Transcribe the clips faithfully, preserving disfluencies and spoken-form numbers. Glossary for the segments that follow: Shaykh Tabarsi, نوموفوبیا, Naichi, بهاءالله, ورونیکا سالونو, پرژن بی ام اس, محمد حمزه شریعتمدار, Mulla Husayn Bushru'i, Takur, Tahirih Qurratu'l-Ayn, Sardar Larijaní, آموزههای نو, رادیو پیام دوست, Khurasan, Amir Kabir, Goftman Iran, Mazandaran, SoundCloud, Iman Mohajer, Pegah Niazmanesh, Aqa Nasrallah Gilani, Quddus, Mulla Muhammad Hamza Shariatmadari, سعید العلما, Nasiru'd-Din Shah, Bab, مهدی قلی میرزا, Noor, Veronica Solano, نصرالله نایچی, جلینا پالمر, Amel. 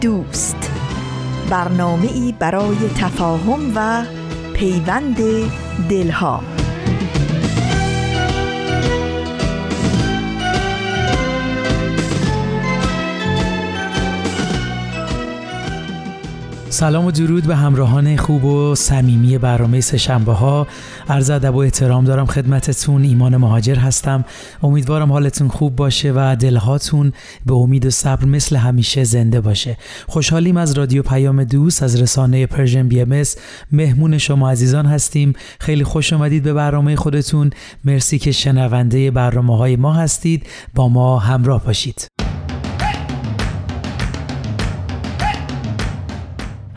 دوست، برنامه‌ای برای تفاهم و پیوند دلها. سلام و درود به همراهان خوب و صمیمی برنامه سه‌شنبه‌ها. عرض ادب و احترام دارم خدمتتون. ایمان مهاجر هستم. امیدوارم حالتون خوب باشه و دلهاتون به امید و صبر مثل همیشه زنده باشه. خوشحالیم از رادیو پیام دوست از رسانه پرژن بی ام اس مهمون شما عزیزان هستیم. خیلی خوش اومدید به برنامه خودتون. مرسی که شنونده برنامه‌های ما هستید. با ما همراه باشید.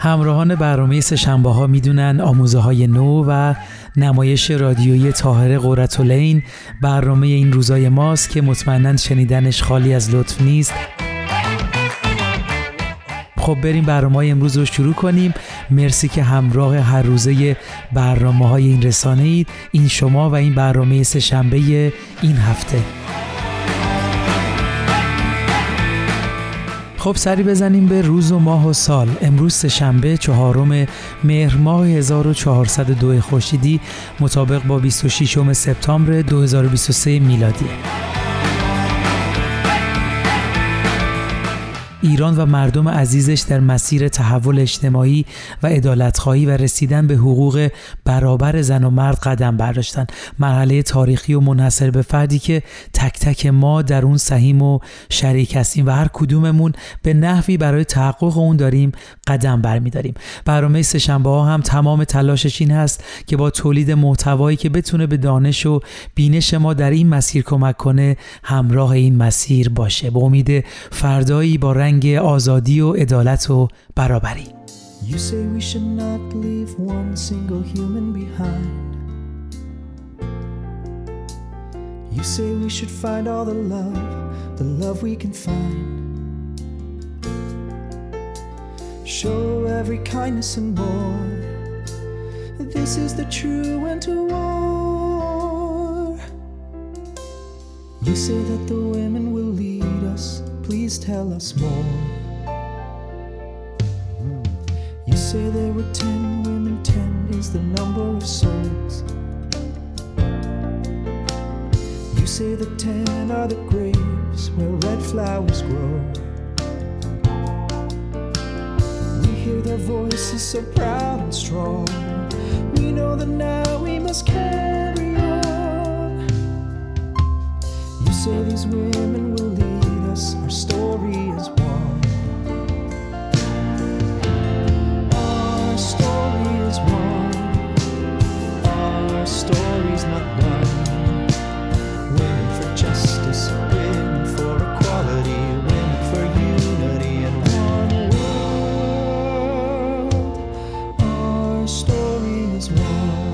همراهان برنامه سه‌شنبه ها میدونن آموزه‌های نو و نمایش رادیویی طاهره قرةالعین برنامه این روزای ماست که مطمئناً شنیدنش خالی از لطف نیست. خب بریم برنامه امروز رو شروع کنیم. مرسی که همراه هر روزه برنامه‌های این رسانه اید. این شما و این برنامه سه‌شنبه این هفته. خب سری بزنیم به روز و ماه و سال. امروز سه‌شنبه چهارم مهر ماه هزار و چهارصد و دو خورشیدی مطابق با بیست و ششم سپتامبر دو هزار و بیست و سه میلادی. ایران و مردم عزیزش در مسیر تحول اجتماعی و عدالت‌خواهی و رسیدن به حقوق برابر زن و مرد قدم برداشتن. مرحله تاریخی و منحصر به فردی که تک تک ما در اون سهیم و شریک هستیم و هر کدوممون به نحوی برای تحقق اون داریم قدم برمی‌داریم. برنامه سه‌شنبه‌ها هم تمام تلاشش این هست که با تولید محتوایی که بتونه به دانش و بینش ما در این مسیر کمک کنه همراه این مسیر باشه. با امید فردایی با آزادی و عدالت و برابری. You say we should not leave one single human behind. You say we should find all the love, the love we can find. Show every kindness and more. This is the true end to war. You say that the women will lead us. Please tell us more. You say there were ten women, ten is the number of souls. You say the ten are the graves where red flowers grow. We hear their voices so proud and strong. We know that now we must carry on. You say these women will leave. Our story is one. Our story is one. Our story's not done. Women for justice, women for equality, women for unity and one world. Our story is one.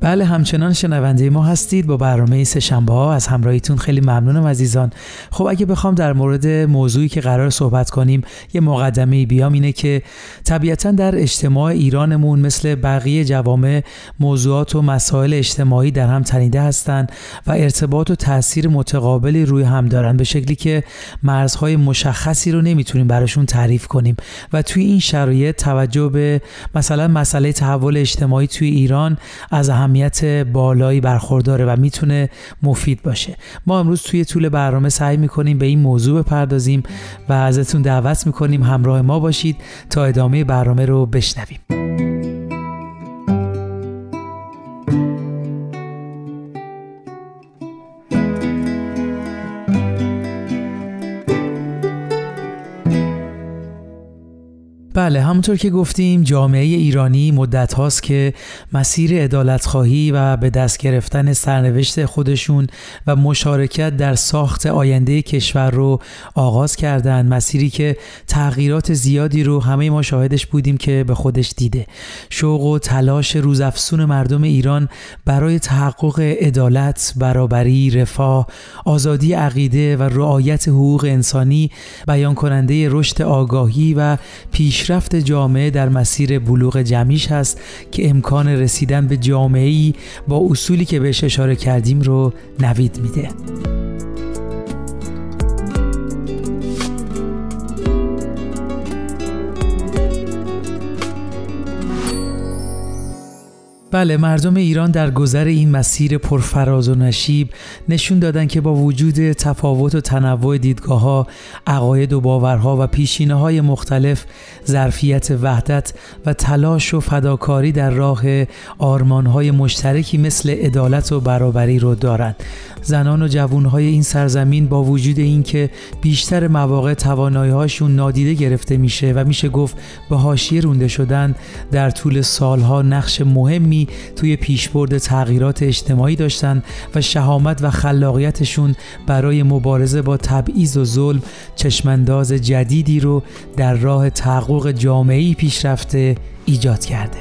بله همچنان شنونده ما هستید با برنامه سه‌شنبه ها. از همراهیتون خیلی ممنونم عزیزان. خب اگه بخوام در مورد موضوعی که قرار صحبت کنیم یه مقدمه‌ای بیام اینه که طبیعتاً در اجتماع ایرانمون مثل بقیه جوامع موضوعات و مسائل اجتماعی در هم تنیده هستند و ارتباط و تأثیر متقابلی روی هم دارن به شکلی که مرزهای مشخصی رو نمیتونیم براشون تعریف کنیم و توی این شرایط توجه به مثلا مسئله تحول اجتماعی توی ایران از اهمیت بالایی برخورداره و میتونه مفید باشه. ما امروز توی طول برنامه سعی میکنیم به این موضوع بپردازیم و ازتون دعوت میکنیم همراه ما باشید تا ادامه برنامه رو بشنویم. بله، همونطور که گفتیم جامعه ایرانی مدت هاست که مسیر عدالت‌خواهی و به دست گرفتن سرنوشت خودشون و مشارکت در ساخت آینده کشور رو آغاز کردن، مسیری که تغییرات زیادی رو همه ما شاهدش بودیم که به خودش دیده. شوق و تلاش روزافزون مردم ایران برای تحقق عدالت، برابری، رفاه، آزادی عقیده و رعایت حقوق انسانی بیان کننده رشد آگاهی و پیشرفت جامعه در مسیر بلوغ جمعیش هست که امکان رسیدن به جامعه‌ای با اصولی که بهش اشاره کردیم رو نوید میده. بله، مردم ایران در گذر این مسیر پرفراز و نشیب نشون دادن که با وجود تفاوت و تنوع دیدگاه‌ها، عقاید و باورها و پیشینه‌های مختلف، ظرفیت وحدت و تلاش و فداکاری در راه آرمان‌های مشترکی مثل عدالت و برابری رو دارند. زنان و جوان‌های این سرزمین با وجود اینکه بیشتر مواقع توانایی‌هاشون نادیده گرفته میشه و میشه گفت به حاشیه رانده شدن، در طول سالها نقش مهمی توی پیشبرد تغییرات اجتماعی داشتن و شهامت و خلاقیتشون برای مبارزه با تبعیض و ظلم چشمانداز جدیدی رو در راه تحقق جامعه‌ای پیشرفته ایجاد کرده.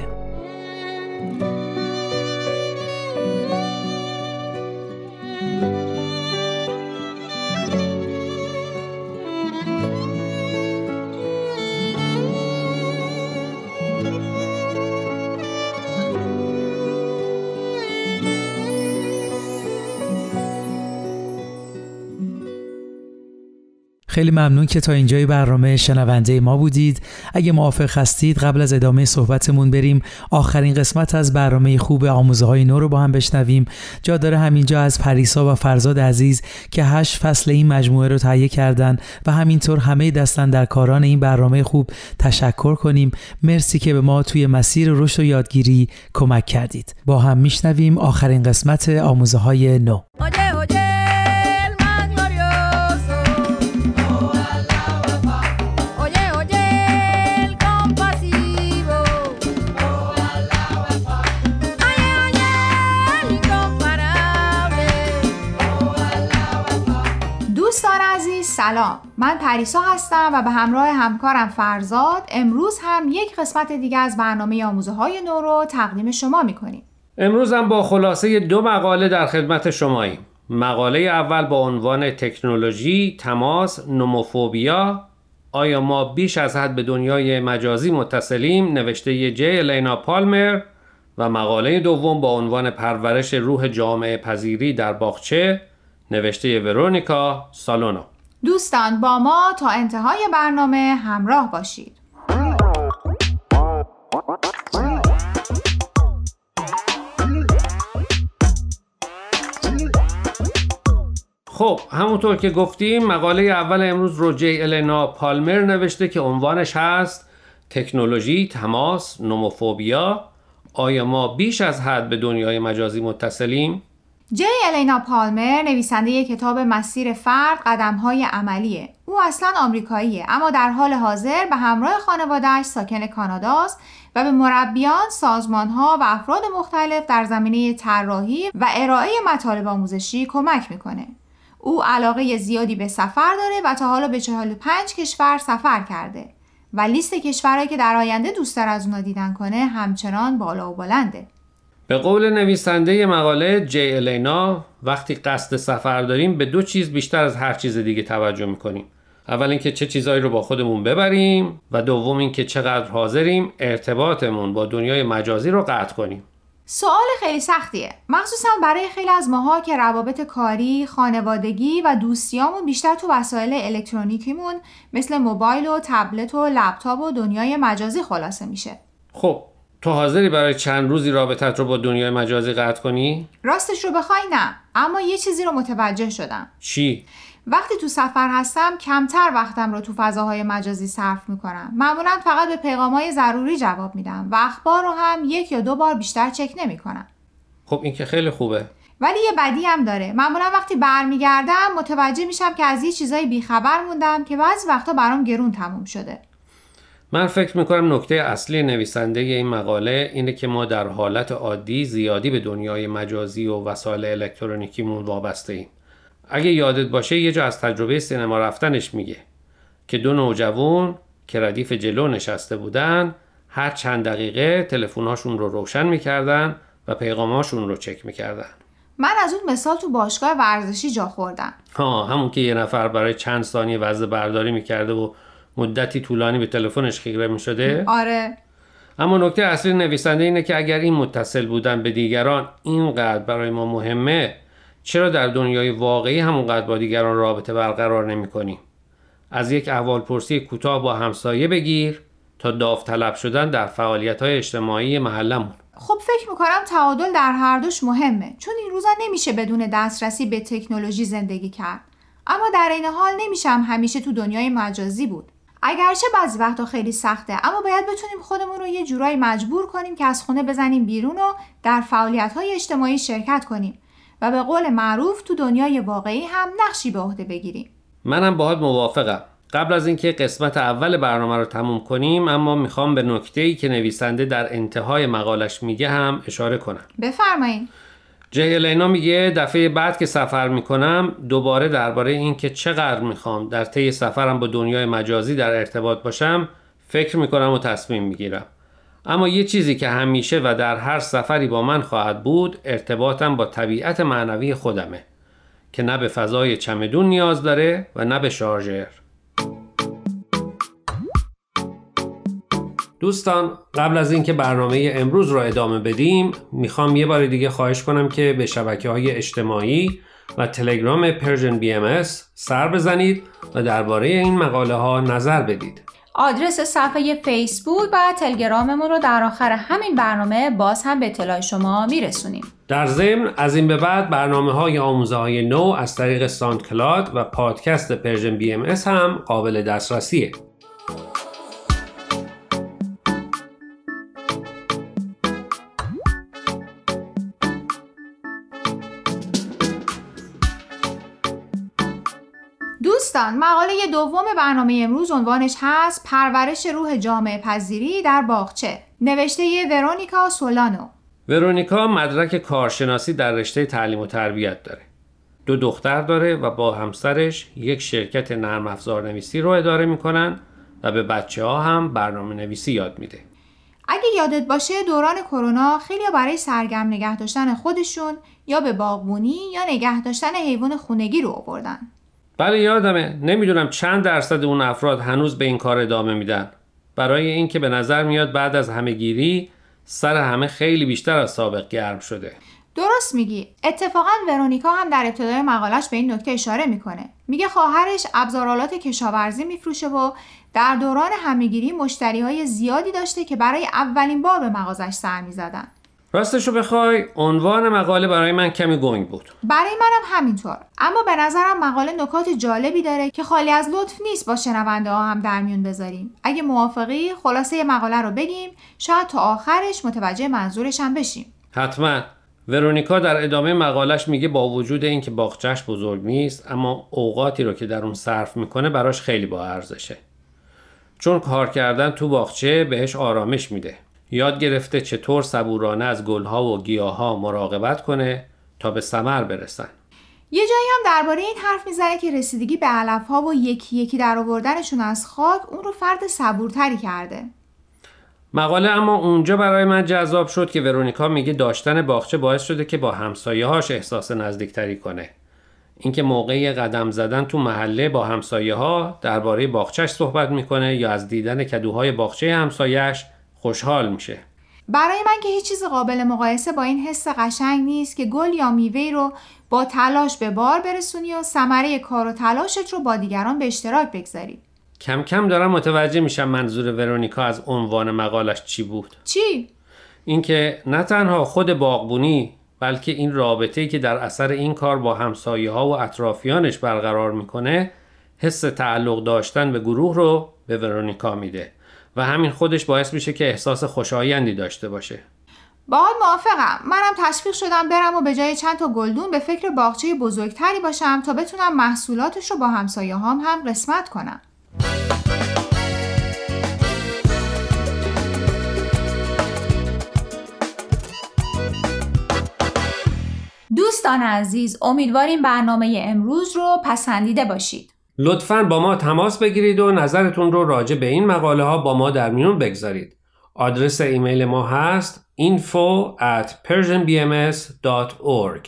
خیلی ممنون که تا اینجای برنامه شنونده ما بودید. اگه موافق هستید قبل از ادامه صحبتمون بریم آخرین قسمت از برنامه خوب آموزه‌های نو رو با هم بشنویم. جا داره همینجا از پریسا و فرزاد عزیز که هشت فصل این مجموعه رو تهیه کردن و همینطور همه دست‌اندرکاران این برنامه خوب تشکر کنیم. مرسی که به ما توی مسیر رشد و یادگیری کمک کردید. با هم میشنویم آخرین قسمت آموزه‌های نو. سلام، من پریسا هستم و به همراه همکارم فرزاد امروز هم یک قسمت دیگه از برنامه آموزه‌های نو رو تقدیم شما می‌کنیم. امروز هم با خلاصه دو مقاله در خدمت شماییم. مقاله اول با عنوان تکنولوژی، تماس، نوموفوبیا، آیا ما بیش از حد به دنیای مجازی متصلیم، نوشته جلینا پالمر، و مقاله دوم با عنوان پرورش روح جامعه پذیری در باغچه، نوشته ورونیکا سالونو. دوستان با ما تا انتهای برنامه همراه باشید. خب، همونطور که گفتیم مقاله اول امروز رو جلینا پالمر نوشته که عنوانش هست تکنولوژی، تماس، نوموفوبیا، آیا ما بیش از حد به دنیای مجازی متصلیم؟ جلینا پالمر نویسنده کتاب مسیر فرد، قدم‌های عملیه. او اصلاً آمریکاییه اما در حال حاضر به همراه خانواده‌اش ساکن کاناداست و به مربیان، سازمان‌ها و افراد مختلف در زمینه طراحی و ارائه مطالب آموزشی کمک می‌کنه. او علاقه زیادی به سفر داره و تا حالا به چهل و پنج کشور سفر کرده و لیست کشورهایی که در آینده دوست‌تر از اونا دیدن کنه همچنان بالا و بلنده. به قول نویسنده مقاله جلینا، وقتی قصد سفر داریم به دو چیز بیشتر از هر چیز دیگه توجه میکنیم. اول اینکه چه چیزایی رو با خودمون ببریم و دوم اینکه چقدر حاضریم ارتباطمون با دنیای مجازی رو قطع کنیم. سوال خیلی سختیه، مخصوصا برای خیلی از ماها که روابط کاری، خانوادگی و دوستیامون بیشتر تو وسایل الکترونیکیمون مثل موبایل و تبلت و لپتاپ و دنیای مجازی خلاصه میشه. خب تو حاضری برای چند روزی رابطت رو با دنیای مجازی قطع کنی؟ راستش رو بخوای نه، اما یه چیزی رو متوجه شدم. چی؟ وقتی تو سفر هستم کمتر وقتم رو تو فضاهای مجازی صرف میکنم. معمولاً فقط به پیغامهای ضروری جواب میدم و اخبار رو هم یک یا دو بار بیشتر چک نمیکنم. خب این که خیلی خوبه. ولی یه بدی هم داره. معمولاً وقتی برمیگردم متوجه میشم که از یه چیزای بیخبر موندم که بعضی وقتا برام گرون تموم شده. من فکر میکنم نکته اصلی نویسنده این مقاله اینه که ما در حالت عادی زیادی به دنیای مجازی و وسایل الکترونیکیمون وابسته ایم. اگه یادت باشه یه جا از تجربه سینما رفتنش میگه که دو نوجوان که ردیف جلو نشسته بودن هر چند دقیقه تلفن‌هاشون رو روشن میکردن و پیغام‌هاشون رو چک میکردن. من از اون مثال تو باشگاه ورزشی جا خوردم. ها، همون که یه نفر برای چند ثانیه وزنه برداری میکرده و مدتی طولانی به تلفنش خیره میشده؟ آره. اما نکته اصلی نویسنده اینه که اگر این متصل بودن به دیگران اینقدر برای ما مهمه، چرا در دنیای واقعی همونقدر با دیگران رابطه برقرار نمی‌کنیم؟ از یک احوالپرسی کوتاه با همسایه بگیر تا داوطلب شدن در فعالیت‌های اجتماعی محلمون. خب فکر می‌کنم تعادل در هر دوش مهمه، چون این روزا نمیشه بدون دسترسی به تکنولوژی زندگی کرد. اما در این حال نمیشه هم همیشه تو دنیای مجازی بود. اگرچه بعضی وقتا خیلی سخته، اما باید بتونیم خودمون رو یه جورایی مجبور کنیم که از خونه بزنیم بیرون و در فعالیت‌های اجتماعی شرکت کنیم و به قول معروف تو دنیای واقعی هم نقشی به عهده بگیریم. منم باهات موافقم. قبل از اینکه قسمت اول برنامه رو تموم کنیم، اما میخوام به نکته‌ای که نویسنده در انتهای مقالش میگه هم اشاره کنم. بفرمایید. جلینا میگه دفعه بعد که سفر میکنم دوباره درباره این که چقدر میخوام در طی سفرم با دنیای مجازی در ارتباط باشم فکر میکنم و تصمیم میگیرم. اما یه چیزی که همیشه و در هر سفری با من خواهد بود ارتباطم با طبیعت معنوی خودمه که نه به فضای چمدون نیاز داره و نه به شارژر. دوستان، قبل از اینکه برنامه امروز رو ادامه بدیم میخوام یه بار دیگه خواهش کنم که به شبکه‌های اجتماعی و تلگرام پرژن بی ام اس سر بزنید و درباره این مقاله ها نظر بدید. آدرس صفحه فیسبوک و تلگراممون رو در آخر همین برنامه باز هم به اطلاع شما میرسونیم. در ضمن از این به بعد برنامه های آموزه های نو از طریق ساند کلاد و پادکست پرژن بی ام اس هم قابل دسترسیه. دوستان، مقاله دوم برنامه امروز عنوانش هست پرورش روح جامعه پذیری در باغچه، نوشته ی ورونیکا سولانو. ورونیکا مدرک کارشناسی در رشته تعلیم و تربیت داره. دو دختر داره و با همسرش یک شرکت نرم افزار نویسی رو اداره میکنن و به بچه ها هم برنامه نویسی یاد میده. اگه یادت باشه دوران کرونا خیلی برای سرگرم نگه داشتن خودشون یا به باغبونی یا نگه داشتن حیوان خونگی رو آوردن. بله یادمه. نمیدونم چند درصد اون افراد هنوز به این کار ادامه میدن، برای اینکه به نظر میاد بعد از همه‌گیری سر همه خیلی بیشتر از سابق گرم شده. درست میگی. اتفاقا ورونیکا هم در ابتدای مقالش به این نکته اشاره میکنه. میگه خواهرش ابزارالات کشاورزی میفروشه و در دوران همه‌گیری مشتریهای زیادی داشته که برای اولین بار به مغازش سر میزدن. راستشو بخوای عنوان مقاله برای من کمی گنگ بود. برای منم همینطور، اما به نظرم مقاله نکات جالبی داره که خالی از لطف نیست با شنونده ها هم در میون بذاریم. اگه موافقی خلاصه مقاله رو بگیم، شاید تا آخرش متوجه منظورش هم بشیم. حتما. ورونیکا در ادامه مقالش میگه با وجود اینکه باغچه‌اش بزرگ نیست، اما اوقاتی رو که در اون صرف میکنه براش خیلی با ارزشه، چون کار کردن تو باغچه بهش آرامش میده. یاد گرفته چطور صبورانه از گلها و گیاها مراقبت کنه تا به ثمر برسن. یه جایی هم درباره این حرف میزنه که رسیدگی به علفها و یکی یکی در آوردنشون از خاک اون رو فرد صبورتری کرده. مقاله اما اونجا برای من جذاب شد که ورونیکا میگه داشتن باغچه باعث شده که با همسایه‌هاش احساس نزدیکتری کنه. اینکه موقعی قدم زدن تو محله با همسایه‌ها درباره باغچه‌اش صحبت میکنه یا از دیدن کدوهای باغچه همسایه‌اش خوشحال میشه. برای من که هیچ چیز قابل مقایسه با این حس قشنگ نیست که گل یا میوه رو با تلاش به بار برسونی و ثمره کار و تلاشت رو با دیگران به اشتراک بگذاری. کم کم دارم متوجه میشم منظور ورونیکا از عنوان مقالش چی بود. چی؟ اینکه نه تنها خود باغبونی، بلکه این رابطه‌ای که در اثر این کار با همسایه‌ها و اطرافیانش برقرار میکنه حس تعلق داشتن به گروه رو به ورونیکا میده و همین خودش باعث میشه که احساس خوشایندی داشته باشه. باهات موافقم. منم تشویق شدم برم و به جای چند تا گلدون به فکر باغچه بزرگتری باشم تا بتونم محصولاتش رو با همسایه‌هام هم قسمت کنم. دوستان عزیز، امیدواریم برنامه امروز رو پسندیده باشید. لطفاً با ما تماس بگیرید و نظرتون رو راجع به این مقاله ها با ما در میون بگذارید. آدرس ایمیل ما هست info at persian b m s dot org.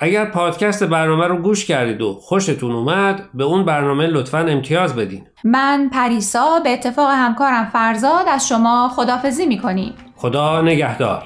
اگر پادکست برنامه رو گوش کردید و خوشتون اومد، به اون برنامه لطفاً امتیاز بدین. من پریسا به اتفاق همکارم فرزاد از شما خداحافظی می‌کنیم. خدا نگهدار.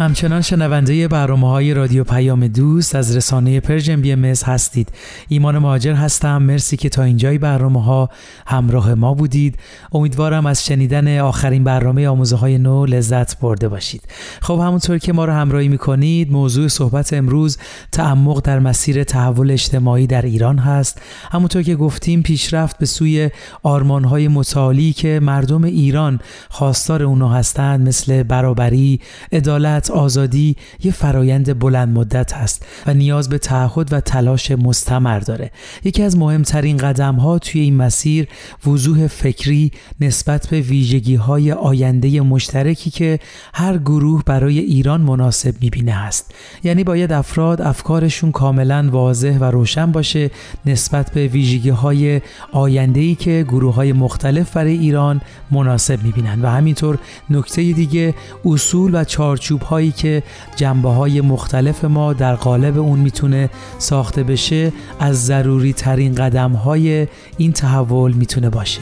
همچنان شنونده برنامه‌های رادیو پیام دوست از رسانه پرژن بی ام اس هستید. ایمان مهاجر هستم. مرسی که تا اینجای برنامه‌ها همراه ما بودید. امیدوارم از شنیدن آخرین برنامه آموزه‌های نو لذت برده باشید. خب همونطور که ما رو همراهی می‌کنید، موضوع صحبت امروز تعمق در مسیر تحول اجتماعی در ایران هست. همونطور که گفتیم، پیشرفت به سوی آرمان‌های متعالی که مردم ایران خواستار اونها هستند، مثل برابری، عدالت، آزادی، یه فرایند بلند مدت هست و نیاز به تعهد و تلاش مستمر داره. یکی از مهمترین قدم ها توی این مسیر وضوح فکری نسبت به ویژگی های آینده مشترکی که هر گروه برای ایران مناسب میبینه هست. یعنی باید افراد افکارشون کاملا واضح و روشن باشه نسبت به ویژگی های آینده‌ای که گروه های مختلف برای ایران مناسب میبینن و همینطور نکته دیگه اصول و چارچوب هایی که جنبه‌های مختلف ما در قالب اون میتونه ساخته بشه از ضروری ترین قدم‌های این تحول میتونه باشه.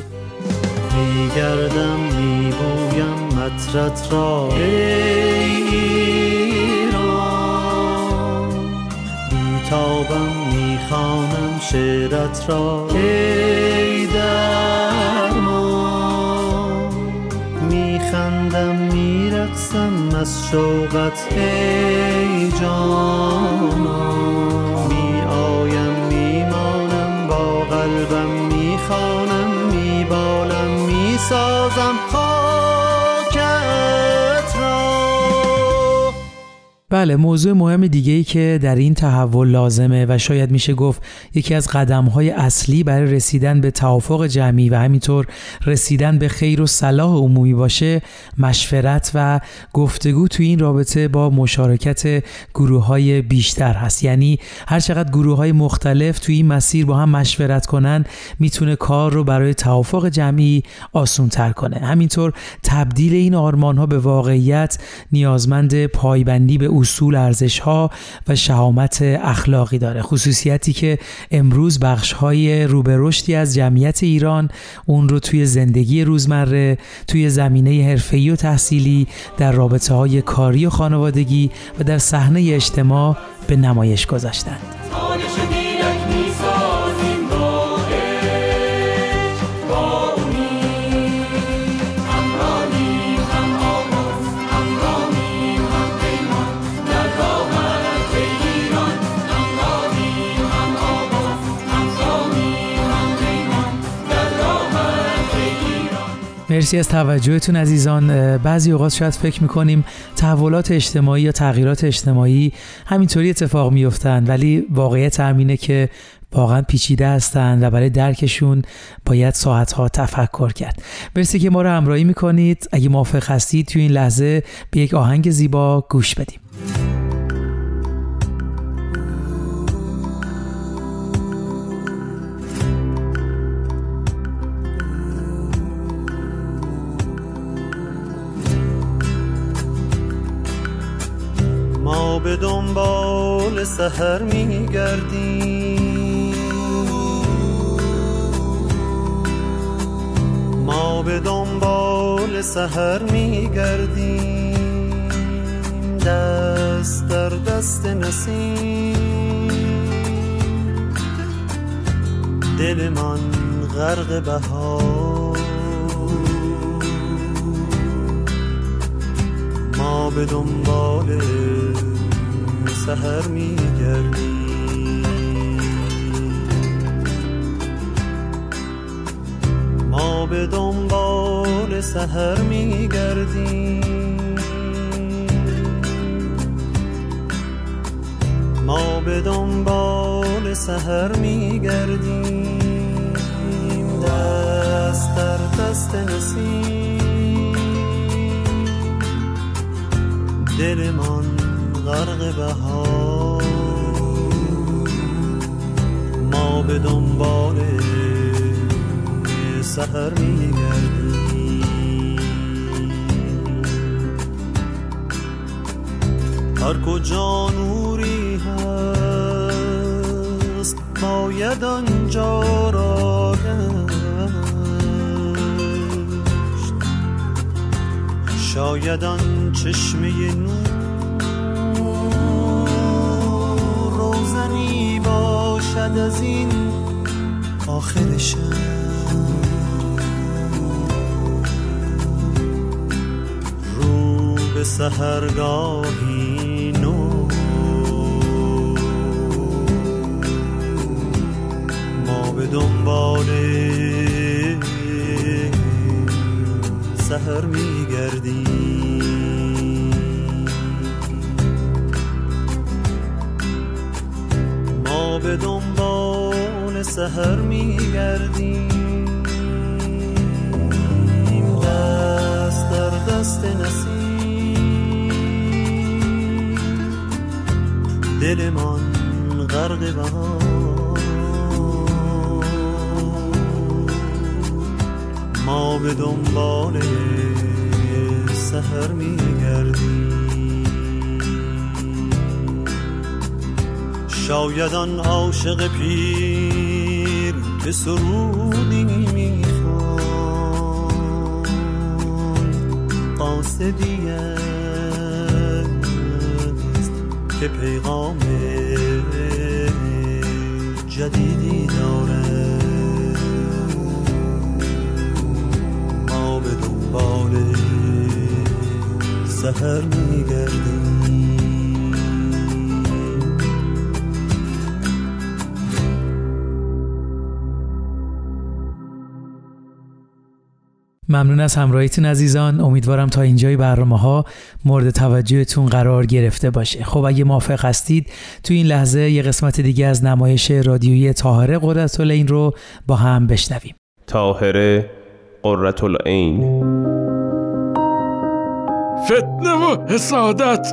می‌گردم می‌بویم عطرت را ای ایران، می‌تابم می‌خوانم شعرت را ای درمان، می‌خندم میرقصم از شوقت ای جانا، می آیم میمانم با قلبم، میخوانم میبالم میسازم خاکت را. بله، موضوع مهم دیگه‌ای که در این تحول لازمه و شاید میشه گفت یکی از قدم‌های اصلی برای رسیدن به توافق جمعی و همینطور رسیدن به خیر و صلاح عمومی باشه، مشورت و گفتگو توی این رابطه با مشارکت گروه‌های بیشتر هست. یعنی هر چقدر گروه‌های مختلف توی این مسیر با هم مشورت کنن، میتونه کار رو برای توافق جمعی آسان‌تر کنه. همینطور تبدیل این آرمان‌ها به واقعیت نیازمند پایبندی به اصول، ارزش‌ها و شهامت اخلاقی داره، خصوصیتی که امروز بخش‌های رو به رشدی از جمعیت ایران اون رو توی زندگی روزمره، توی زمینه حرفه‌ای و تحصیلی، در رابطه‌های کاری و خانوادگی و در صحنه اجتماع به نمایش گذاشتند. مرسی از توجهتون عزیزان. بعضی اوقات شاید فکر میکنیم تحولات اجتماعی یا تغییرات اجتماعی همینطوری اتفاق میفتن، ولی واقعیت همینه که واقعا پیچیده هستند و برای درکشون باید ساعتها تفکر کرد. مرسی که ما رو همراهی میکنید. اگه موافق هستید توی این لحظه به یک آهنگ زیبا گوش بدیم. ما به دنبال سحر میگردیم، ما به دنبال سحر میگردیم، دست در دست نسیم، دل من غرق بهار، ما به دنبال سحر میگردیم. ما به دنبال سحر میگردیم، ما به دنبال سحر میگردیم، دست در دست نسیم، دلمان غرق بهار، ما به دنبال سحر میگردیم. هر کجا نوری هست باید آنجا را گشت، شاید آن چشمه نور روزنی باشد از این آخر شب، سحرگاهی نو، ما به دنبال سحر میگردیم، ما به دنبال سحر میگردیم، دست در دست نسیم، دلمان غرق بهار، ما به دنبال سحر میگردیم. شاید آن عاشق پیر که سرودی میخواند قاصدی که پیغام جدیدی داره، ما به دنبال سحر میگردیم. ممنون از همراهیتون عزیزان. امیدوارم تا اینجای برنامه‌ها مورد توجهتون قرار گرفته باشه. خب اگه موافق هستید تو این لحظه یه قسمت دیگه از نمایش رادیویی طاهره قرةالعین رو با هم بشنویم. طاهره قرةالعین. فتنه و حسادت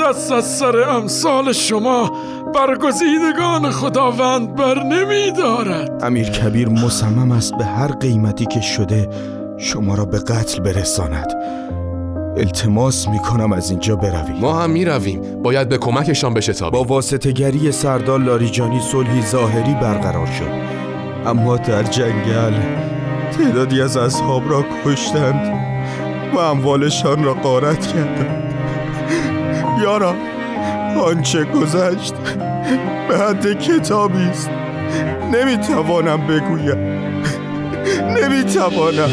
دست از سر امثال شما برگزیدگان خداوند بر نمی دارد. امیر کبیر مصمم است به هر قیمتی که شده شما را به قتل برساند. التماس میکنم از اینجا برویم. ما هم میرویم. باید به کمکشان بشتابیم. با واسطه گری سردار لاریجانی صلحی ظاهری برقرار شد، اما در جنگل تعدادی از اصحاب را کشتند و اموالشان را غارت کردند. یارا آنچه گذشت به حد کتابی است، نمیتوانم بگویم، نمیتوانم.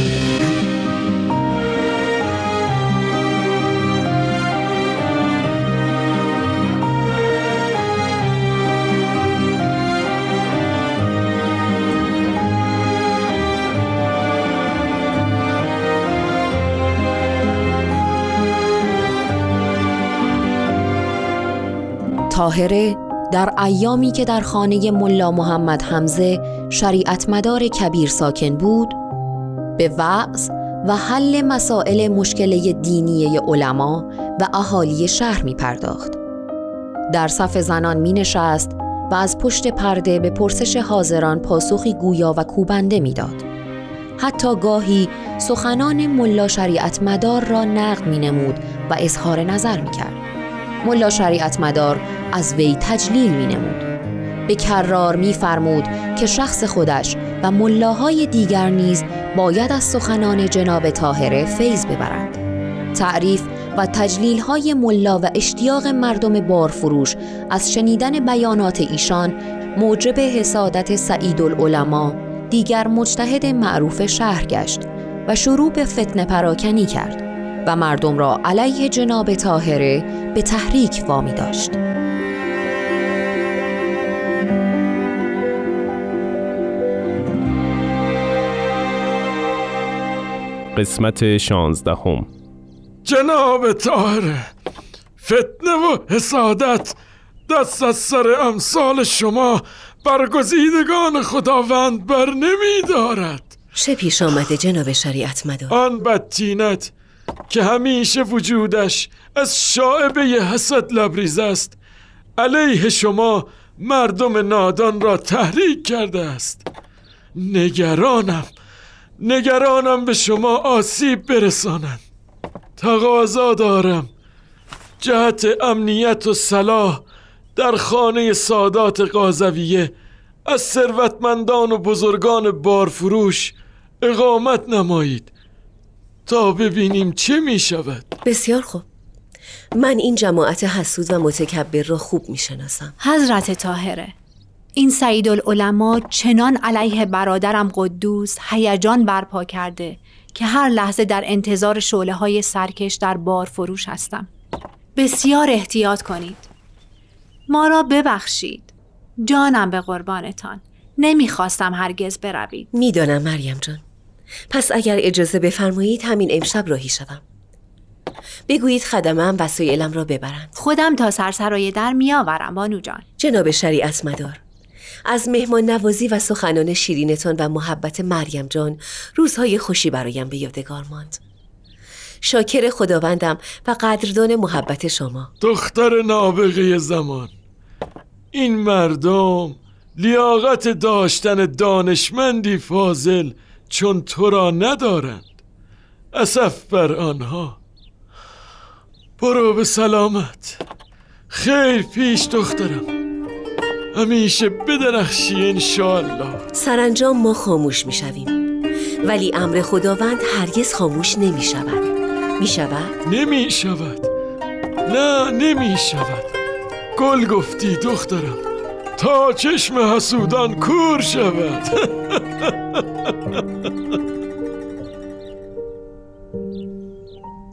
طاهره در ایامی که در خانه ملا محمد حمزه شریعتمدار کبیر ساکن بود، به وعظ و حل مسائل مشکله دینی علما و اهالی شهر می پرداخت. در صف زنان می نشست و از پشت پرده به پرسش حاضران پاسخی گویا و کوبنده می داد. حتی گاهی سخنان ملا شریعتمدار را نقد می نمود و اظهار نظر می کرد. ملا شریعتمدار از وی تجلیل می‌نمود. به کرار می‌فرمود که شخص خودش و ملاهای دیگر نیز باید از سخنان جناب طاهره فیض ببرند. تعریف و تجلیل‌های ملا و اشتیاق مردم بارفروش از شنیدن بیانات ایشان موجب حسادت سعید العلما دیگر مجتهد معروف شهر گشت و شروع به فتنه پراکنی کرد و مردم را علیه جناب طاهره به تحریک وامی داشت. قسمت شانزدهم. جناب طاهره، فتنه و حسادت دست از سر امثال شما برگزیدگان خداوند بر نمی دارد. چه پیش آمده جناب شریعتمدار؟ آن بدتینت که همیشه وجودش از شائبه حسد لبریز است، علیه شما مردم نادان را تحریک کرده است. نگرانم نگرانم به شما آسیب برسانند. تقاضا دارم جهت امنیت و صلاح در خانه سادات قاضویه از ثروتمندان و بزرگان بارفروش اقامت نمایید تا ببینیم چه می شود. بسیار خوب، من این جماعت حسود و متکبر را خوب می شناسم. حضرت طاهره، این سید العلما چنان علیه برادرم قدوس هیجان برپا کرده که هر لحظه در انتظار شعله های سرکش در بارفروش هستم. بسیار احتیاط کنید. ما را ببخشید، جانم به قربانتان، نمیخواستم هرگز بروید. میدانم مریم جان، پس اگر اجازه بفرمایید همین امشب راهی شدم. بگویید خدمم وسایلم را ببرند. خودم تا سرسرای در میآورم بانو جان. جناب شریعتمدار، از مهمان نوازی و سخنان شیرینتان و محبت مریم جان روزهای خوشی برایم به یادگار ماند. شاکر خداوندم و قدردان محبت شما. دختر نابغه زمان، این مردم لیاقت داشتن دانشمندی فاضل چون تو را ندارند. اسف بر آنها. برو به سلامت. خیر پیش دخترم، همیشه بدرخشی انشاءالله. سرانجام ما خاموش می شویم، ولی امر خداوند هرگز خاموش نمی شود. می شود؟ نمی شود. نه نمی شود. گل گفتی دخترم، تا چشم حسودان کور شود.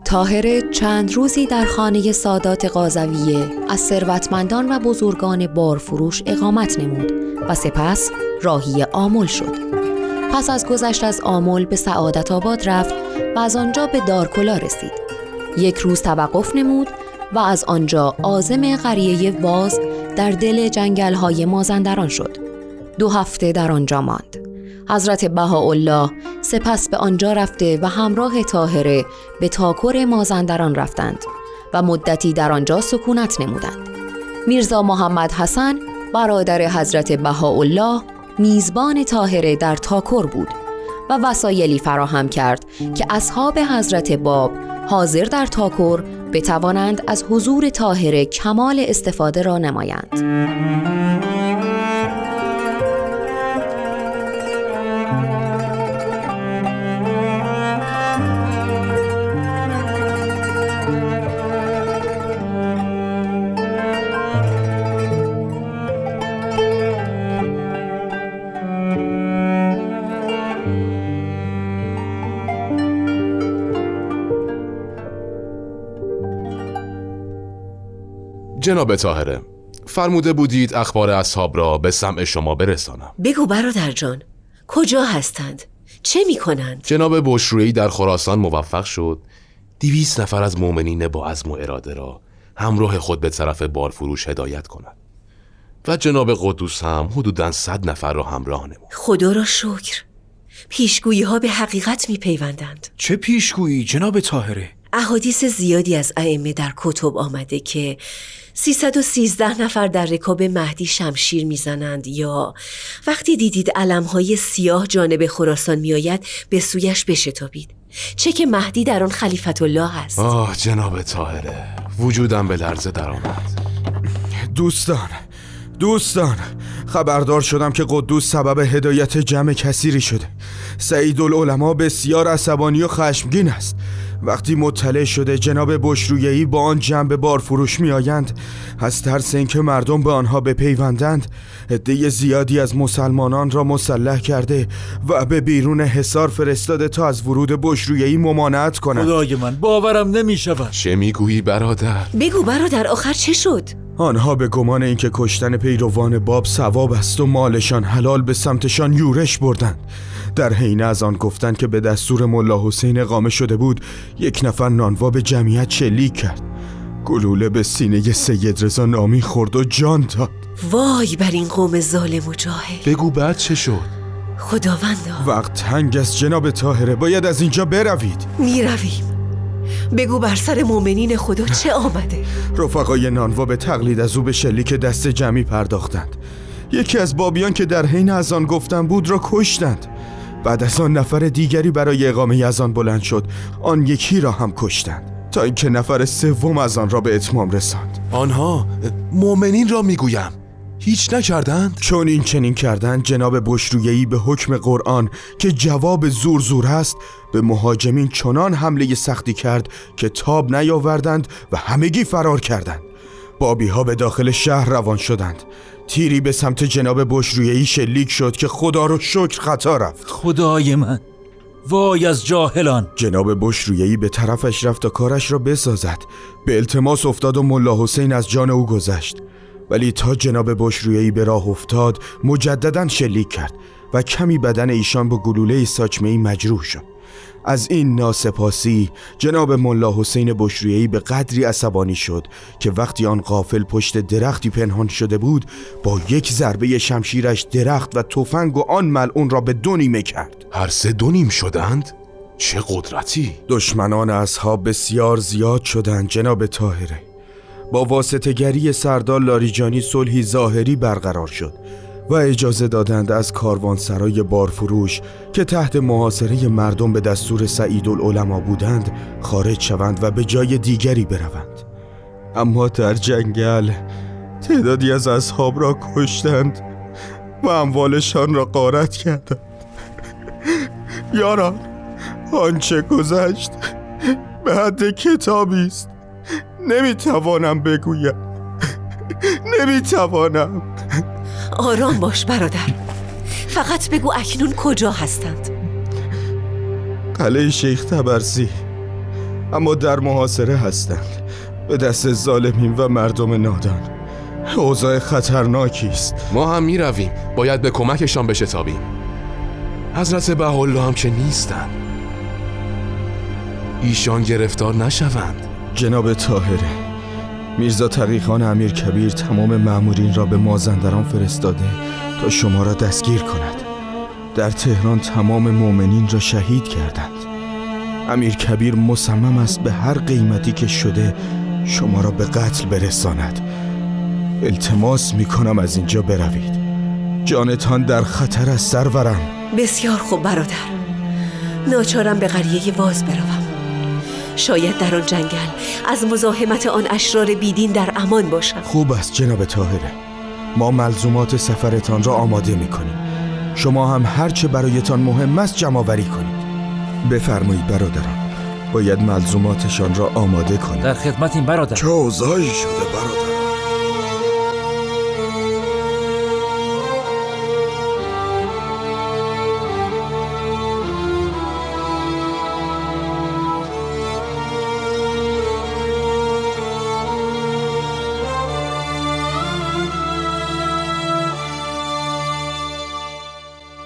طاهره چند روزی در خانه سادات قاضویه از ثروتمندان و بزرگان بارفروش اقامت نمود و سپس راهی آمل شد. پس از گذشت از آمل به سعادت‌آباد رفت و از آنجا به دارکلا رسید. یک روز توقف نمود و از آنجا عازم قریه واز در دل جنگل‌های مازندران شد. دو هفته در آنجا ماند. حضرت بهاءالله سپس به آنجا رفته و همراه طاهره به تاکور مازندران رفتند و مدتی در آنجا سکونت نمودند. میرزا محمد حسن برادر حضرت بهاءالله میزبان طاهره در تاکور بود و وسایلی فراهم کرد که اصحاب حضرت باب حاضر در تاکور بتوانند از حضور طاهره کمال استفاده را نمایند. جناب طاهره، فرموده بودید اخبار اصحاب را به سمع شما برسانم. بگو برادر جان، کجا هستند؟ چه می کنند؟ جناب بشرویی در خراسان موفق شد دویست نفر از مؤمنین با عزم و اراده را همراه خود به طرف بارفروش هدایت کند و جناب قدوس هم حدوداً صد نفر را همراه نمود. خدا را شکر، پیشگویی ها به حقیقت می پیوندند. چه پیشگویی جناب طاهره؟ احادیث زیادی از ائمه در کتب آمده که سیصد و سیزده نفر در رکاب مهدی شمشیر میزنند، یا وقتی دیدید علمهای سیاه جانب خراسان میآید به سویش بشتابید. چه که مهدی در آن خلیفت الله است. آه جناب طاهره، وجودم به لرزه در آمد. دوستان دوستان خبردار شدم که قدوس سبب هدایت جمع کثیری شده. سید العلما بسیار عصبانی و خشمگین است. وقتی مطلع شده جناب بشرویه‌ای با آن جمع به بارفروش می آیند، از ترس اینکه مردم به آنها بپیوندند عده زیادی از مسلمانان را مسلح کرده و به بیرون حصار فرستاده تا از ورود بشرویه‌ای ممانعت کنند. خدای من باورم نمی شود. چه می گویی برادر؟ بگو برادر، آخر چه شد؟ آنها به گمان اینکه کشتن پیروان باب ثواب است و مالشان حلال به سمتشان یورش بردند. در حین از آن گفتند که به دستور ملا حسین اقامه شده بود، یک نفر نانوا به جمعیت شلیک کرد. گلوله به سینه سید رضا نامی خورد و جان داد. وای بر این قوم ظالم و جاهل. بگو بعد چه شد؟ خداوندا وقت تنگ است جناب طاهره، باید از اینجا بروید. میرویم. بگو بر سر مؤمنین خدا چه آمده؟ رفقای نانوا به تقلید از او به شلیک دست جمعی پرداختند. یکی از بابیان که در حین اذان گفتن بود را کشتند. بعد از آن نفر دیگری برای اقامه اذان بلند شد، آن یکی را هم کشتند تا اینکه نفر سوم اذان را به اتمام رساند. آنها مؤمنین را میگویم هیچ نکردند؟ چون این چنین کردند جناب بشرویه‌ای به حکم قرآن که جواب زور زور است به مهاجمین چنان حمله سختی کرد که تاب نیاوردند و همگی فرار کردند. بابی ها به داخل شهر روان شدند. تیری به سمت جناب بشرویه‌ای شلیک شد که خدا رو شکر خطا رفت. خدای من، وای از جاهلان. جناب بشرویه‌ای به طرفش رفت تا کارش را بسازد. به التماس افتاد و ملا حسین از جان او گذشت، ولی تا جناب بشرویه‌ای به راه افتاد مجدداً شلیک کرد و کمی بدن ایشان با گلوله ساچمه‌ای مجروح شد. از این ناسپاسی جناب ملا حسین بشرویه‌ای به قدری عصبانی شد که وقتی آن غافل پشت درختی پنهان شده بود با یک ضربه شمشیرش درخت و تفنگ و آن ملعون را به دو نیمه کرد. هر سه دو نیم شدند؟ چه قدرتی! دشمنان اصحاب بسیار زیاد شدند جناب طاهره. با واسطه‌گری سردار لاریجانی صلحی ظاهری برقرار شد و اجازه دادند از کاروانسرای بارفروش که تحت محاصره مردم به دستور سعید العلما بودند خارج شوند و به جای دیگری بروند. اما در جنگل تعدادی از اصحاب را کشتند و اموالشان را غارت کردند. یاران، آنچه گذشت به حد کتابی است. نمیتوانم بگویم. نمیتوانم. آرام باش برادر، فقط بگو اکنون کجا هستند؟ قلعه شیخ تبرسی، اما در محاصره هستند به دست ظالمین و مردم نادان. اوضاع خطرناکی است. ما هم می رویم، باید به کمکشان بشتابیم. حضرت بهاءالله هم که نیستند، ایشان گرفتار نشوند. جناب طاهره، میرزا تقی‌خان امیر کبیر تمام مأمورین را به مازندران فرستاده تا شما را دستگیر کند. در تهران تمام مؤمنین را شهید کردند. امیر کبیر مصمم است به هر قیمتی که شده شما را به قتل برساند. التماس میکنم از اینجا بروید. جانتان در خطر است سرورم. بسیار خوب برادر، ناچارم به قریه واز بروم. شاید در آن جنگل از مزاحمت آن اشرار بیدین در امان باشم. خوب است جناب طاهره، ما ملزومات سفرتان را آماده می‌کنیم. شما هم هر چه برایتان مهم است جمع‌آوری کنید. بفرمایید برادران، باید ملزوماتشان را آماده کنید. در خدمتیم برادر. چه اوضاعی شده برادر؟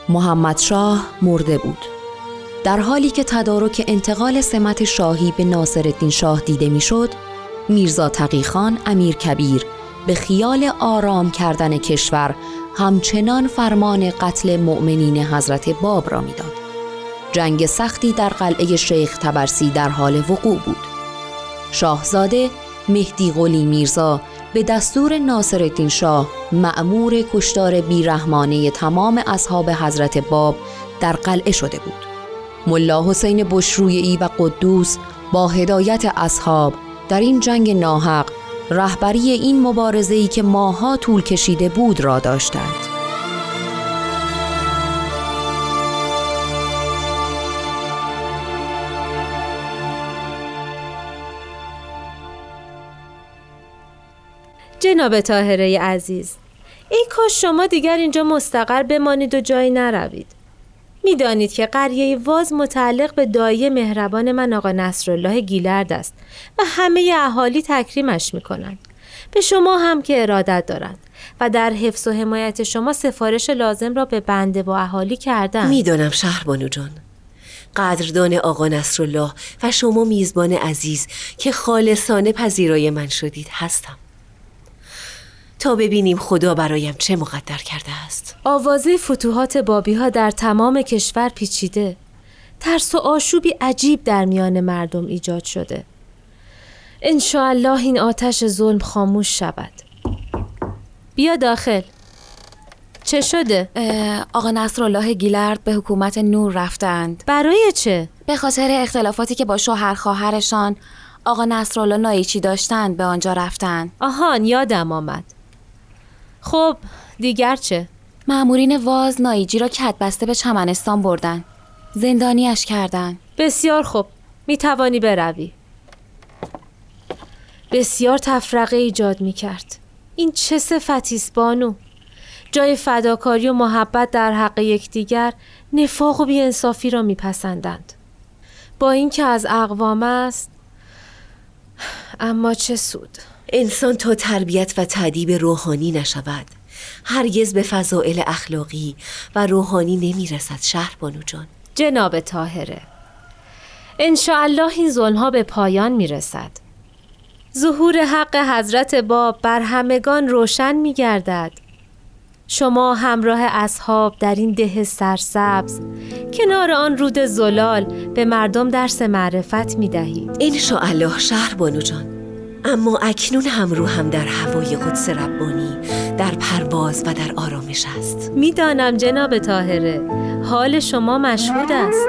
محمد شاه مرده بود. در حالی که تدارک انتقال سمت شاهی به ناصرالدین شاه دیده میشد، میرزا تقی‌خان امیر کبیر به خیال آرام کردن کشور همچنان فرمان قتل مؤمنین حضرت باب را میداد. جنگ سختی در قلعه شیخ تبرسی در حال وقوع بود. شاهزاده مهدی قلی میرزا به دستور ناصرالدین شاه مأمور کشتار بیرحمانه تمام اصحاب حضرت باب در قلعه شده بود. ملا حسین بشرویی و قدوس با هدایت اصحاب در این جنگ ناحق رهبری این مبارزه‌ای که ماها طول کشیده بود را داشتند. جناب طاهره عزیز، ای کاش شما دیگر اینجا مستقر بمانید و جایی نروید. میدانید که قریه واز متعلق به دایی مهربان من آقا نصرالله گیلرد است و همه اهالی تکریمش میکنند. به شما هم که ارادت دارند و در حفظ و حمایت شما سفارش لازم را به بنده با اهالی کردند. میدانم شهربانو جان، قدردان آقا نصرالله و شما میزبان عزیز که خالصانه پذیرای من شدید هستم. تا ببینیم خدا برایم چه مقدر کرده است. آوازه فتوحات بابی ها در تمام کشور پیچیده. ترس و آشوبی عجیب در میان مردم ایجاد شده. انشاءالله این آتش ظلم خاموش شود. بیا داخل. چه شده؟ آقا نصرالله گیلرد به حکومت نور رفتند. برای چه؟ به خاطر اختلافاتی که با شوهر خواهرشان آقا نصرالله نایچی داشتند به آنجا رفتند. آهان، یادم آمد. خب دیگر چه؟ مأمورین واز نایجی را کت بسته به چمنستان بردن، زندانیش کردن. بسیار خوب، می توانی بروی. بسیار تفرقه ایجاد می کرد. این چه صفتی است بانو؟ جای فداکاری و محبت در حق یکدیگر نفاق و بی‌انصافی را می پسندند. با اینکه از اقوام است، اما چه سود؟ انسان تا تربیت و تأدیب روحانی نشود هرگز به فضائل اخلاقی و روحانی نمیرسد. شهربانو جان. جناب طاهره، انشاءالله این ظلم‌ها به پایان میرسد. ظهور حق حضرت باب بر همگان روشن میگردد. شما همراه اصحاب در این ده سرسبز کنار آن رود زلال به مردم درس معرفت میدهید. انشاءالله شهربانو جان. اما اکنون هم رو هم در هوای قدس ربانی در پرواز و در آرامش است. میدانم جناب طاهره، حال شما مشهود است.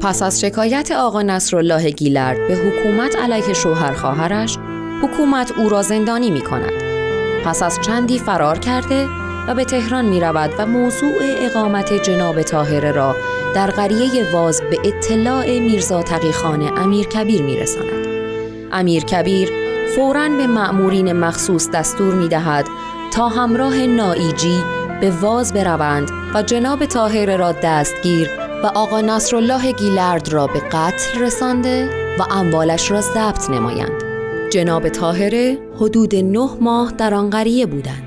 پس از شکایت آقا نصرالله گیلرد به حکومت علیه شوهر خواهرش، حکومت او را زندانی می کند. پس از چندی فرار کرده و به تهران می رود و موضوع اقامت جناب طاهره را در قریه واز به اطلاع میرزا تقیخان امیر کبیر می رساند. امیر کبیر فوراً به مأمورین مخصوص دستور می دهد تا همراه نائیجی به واز بروند و جناب طاهره را دستگیر و آقا نصرالله گیلرد را به قتل رسانده و اموالش را ضبط نمایند. جناب طاهره حدود نه ماه در آن قریه بودند.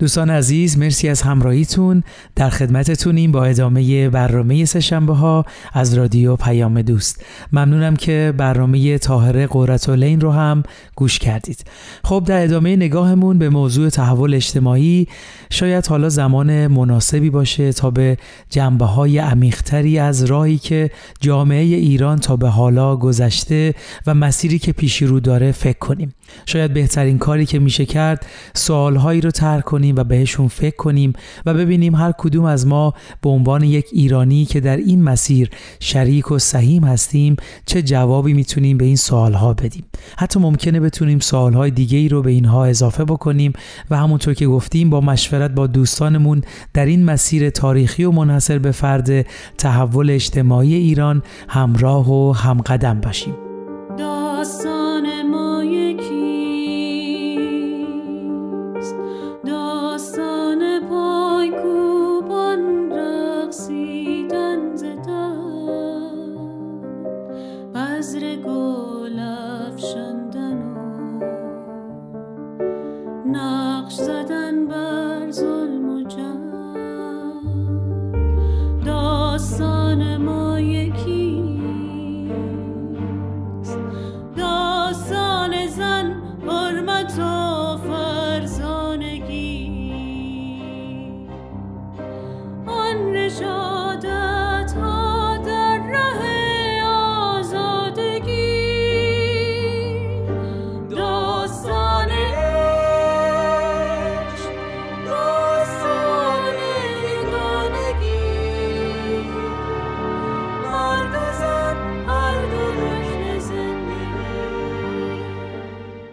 دوستان عزیز، مرسی از همراهیتون. در خدمتتونیم با ادامه برنامه سه‌شنبه ها از رادیو پیام دوست. ممنونم که برنامه طاهره قرةالعین رو هم گوش کردید. خب در ادامه نگاهمون به موضوع تحول اجتماعی، شاید حالا زمان مناسبی باشه تا به جنبه‌های عمیق‌تری از راهی که جامعه ایران تا به حالا گذشته و مسیری که پیش رو داره فکر کنیم. شاید بهترین کاری که میشه کرد سوالهایی رو طرح کنیم و بهشون فکر کنیم و ببینیم هر کدوم از ما به عنوان یک ایرانی که در این مسیر شریک و سهیم هستیم چه جوابی میتونیم به این سوالها بدیم. حتی ممکنه بتونیم سوالهای دیگه‌ای رو به اینها اضافه بکنیم و همونطور که گفتیم با مشورت با دوستانمون در این مسیر تاریخی و منحصر به فرد تحول اجتماعی ایران همراه و همقدم باشیم.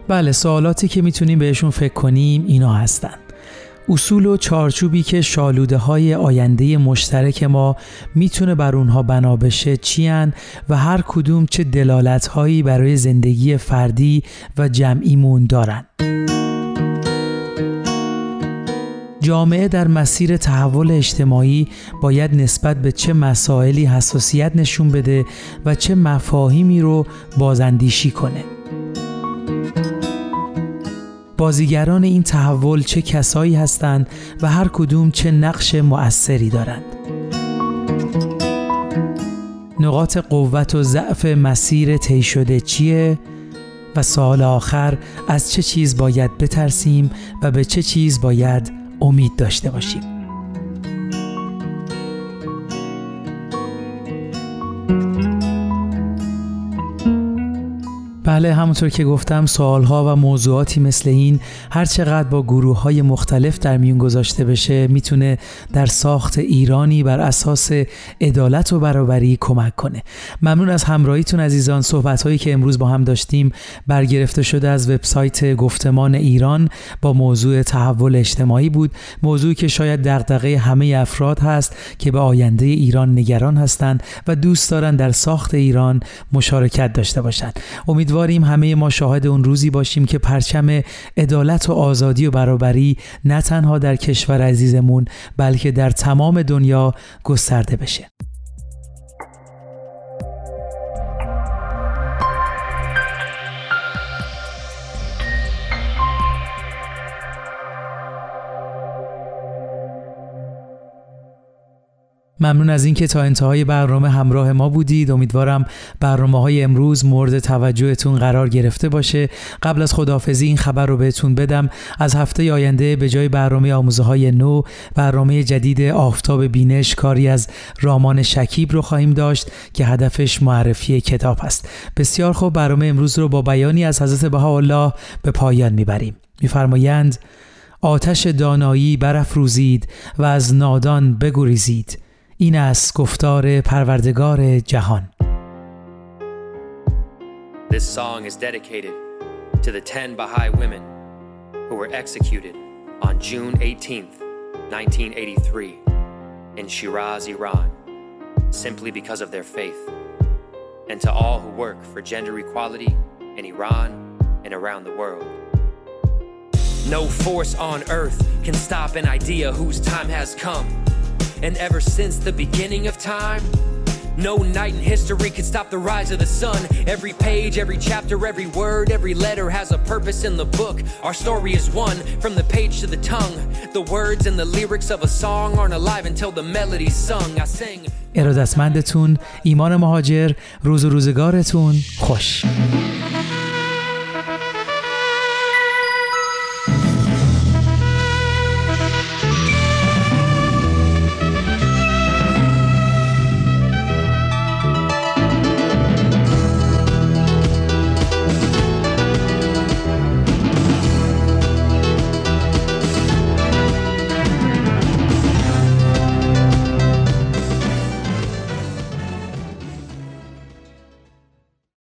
بله، سوالاتی که میتونیم بهشون فکر کنیم اینا هستن. اصول و چارچوبی که شالوده های آینده مشترک ما میتونه بر اونها بنا بشه چیان و هر کدوم چه دلالت هایی برای زندگی فردی و جمعیمون دارن. جامعه در مسیر تحول اجتماعی باید نسبت به چه مسائلی حساسیت نشون بده و چه مفاهیمی رو بازاندیشی کنه. بازیگران این تحول چه کسایی هستند و هر کدوم چه نقش مؤثری دارند. نقاط قوت و ضعف مسیر طی شده چیه؟ و سوال آخر، از چه چیز باید بترسیم و به چه چیز باید امید داشته باشیم؟ بله، همونطور که گفتم سوالها و موضوعاتی مثل این هرچقدر با گروه‌های مختلف در میون گذاشته بشه میتونه در ساخت ایرانی بر اساس عدالت و برابری کمک کنه. ممنون از همراهیتون عزیزان. صحبت‌هایی که امروز با هم داشتیم برگرفته شده از وبسایت گفتمان ایران با موضوع تحول اجتماعی بود، موضوعی که شاید دغدغه همه افراد هست که به آینده ایران نگران هستند و دوست دارن در ساخت ایران مشارکت داشته باشند. امیدوارم داریم همه ما شاهد اون روزی باشیم که پرچم عدالت و آزادی و برابری نه تنها در کشور عزیزمون بلکه در تمام دنیا گسترده بشه. ممنون از اینکه تا انتهای برنامه همراه ما بودید. امیدوارم برنامه‌های امروز مورد توجهتون قرار گرفته باشه. قبل از خداحافظی این خبر رو بهتون بدم، از هفته آینده به جای برنامه آموزه‌های نو، برنامه جدید آفتاب بینش کاری از رامان شکیب رو خواهیم داشت که هدفش معرفی کتاب است. بسیار خوب، برنامه امروز رو با بیانی از حضرت بهاءالله به پایان میبریم. میفرمایند: آتش دانایی برافروزید و از نادان بگریزید. این از گفتار پروردگار جهان. This song is dedicated to the ten Baha'i women who were executed on June eighteenth, nineteen eighty-three in Shiraz, Iran, simply because of their faith. And to all who work for gender equality in Iran and around the world. No force on earth can stop an idea whose time has come. And ever since the beginning of time, no night in history could stop the rise of the sun. Every page, every chapter, every word, every letter has a purpose in the book. Our story is one, from the page to the tongue. The words and the lyrics of a song aren't alive until the melody's sung. I sing. ارادتمندتون ایمان مهاجر. روز و روزگارتون خوش.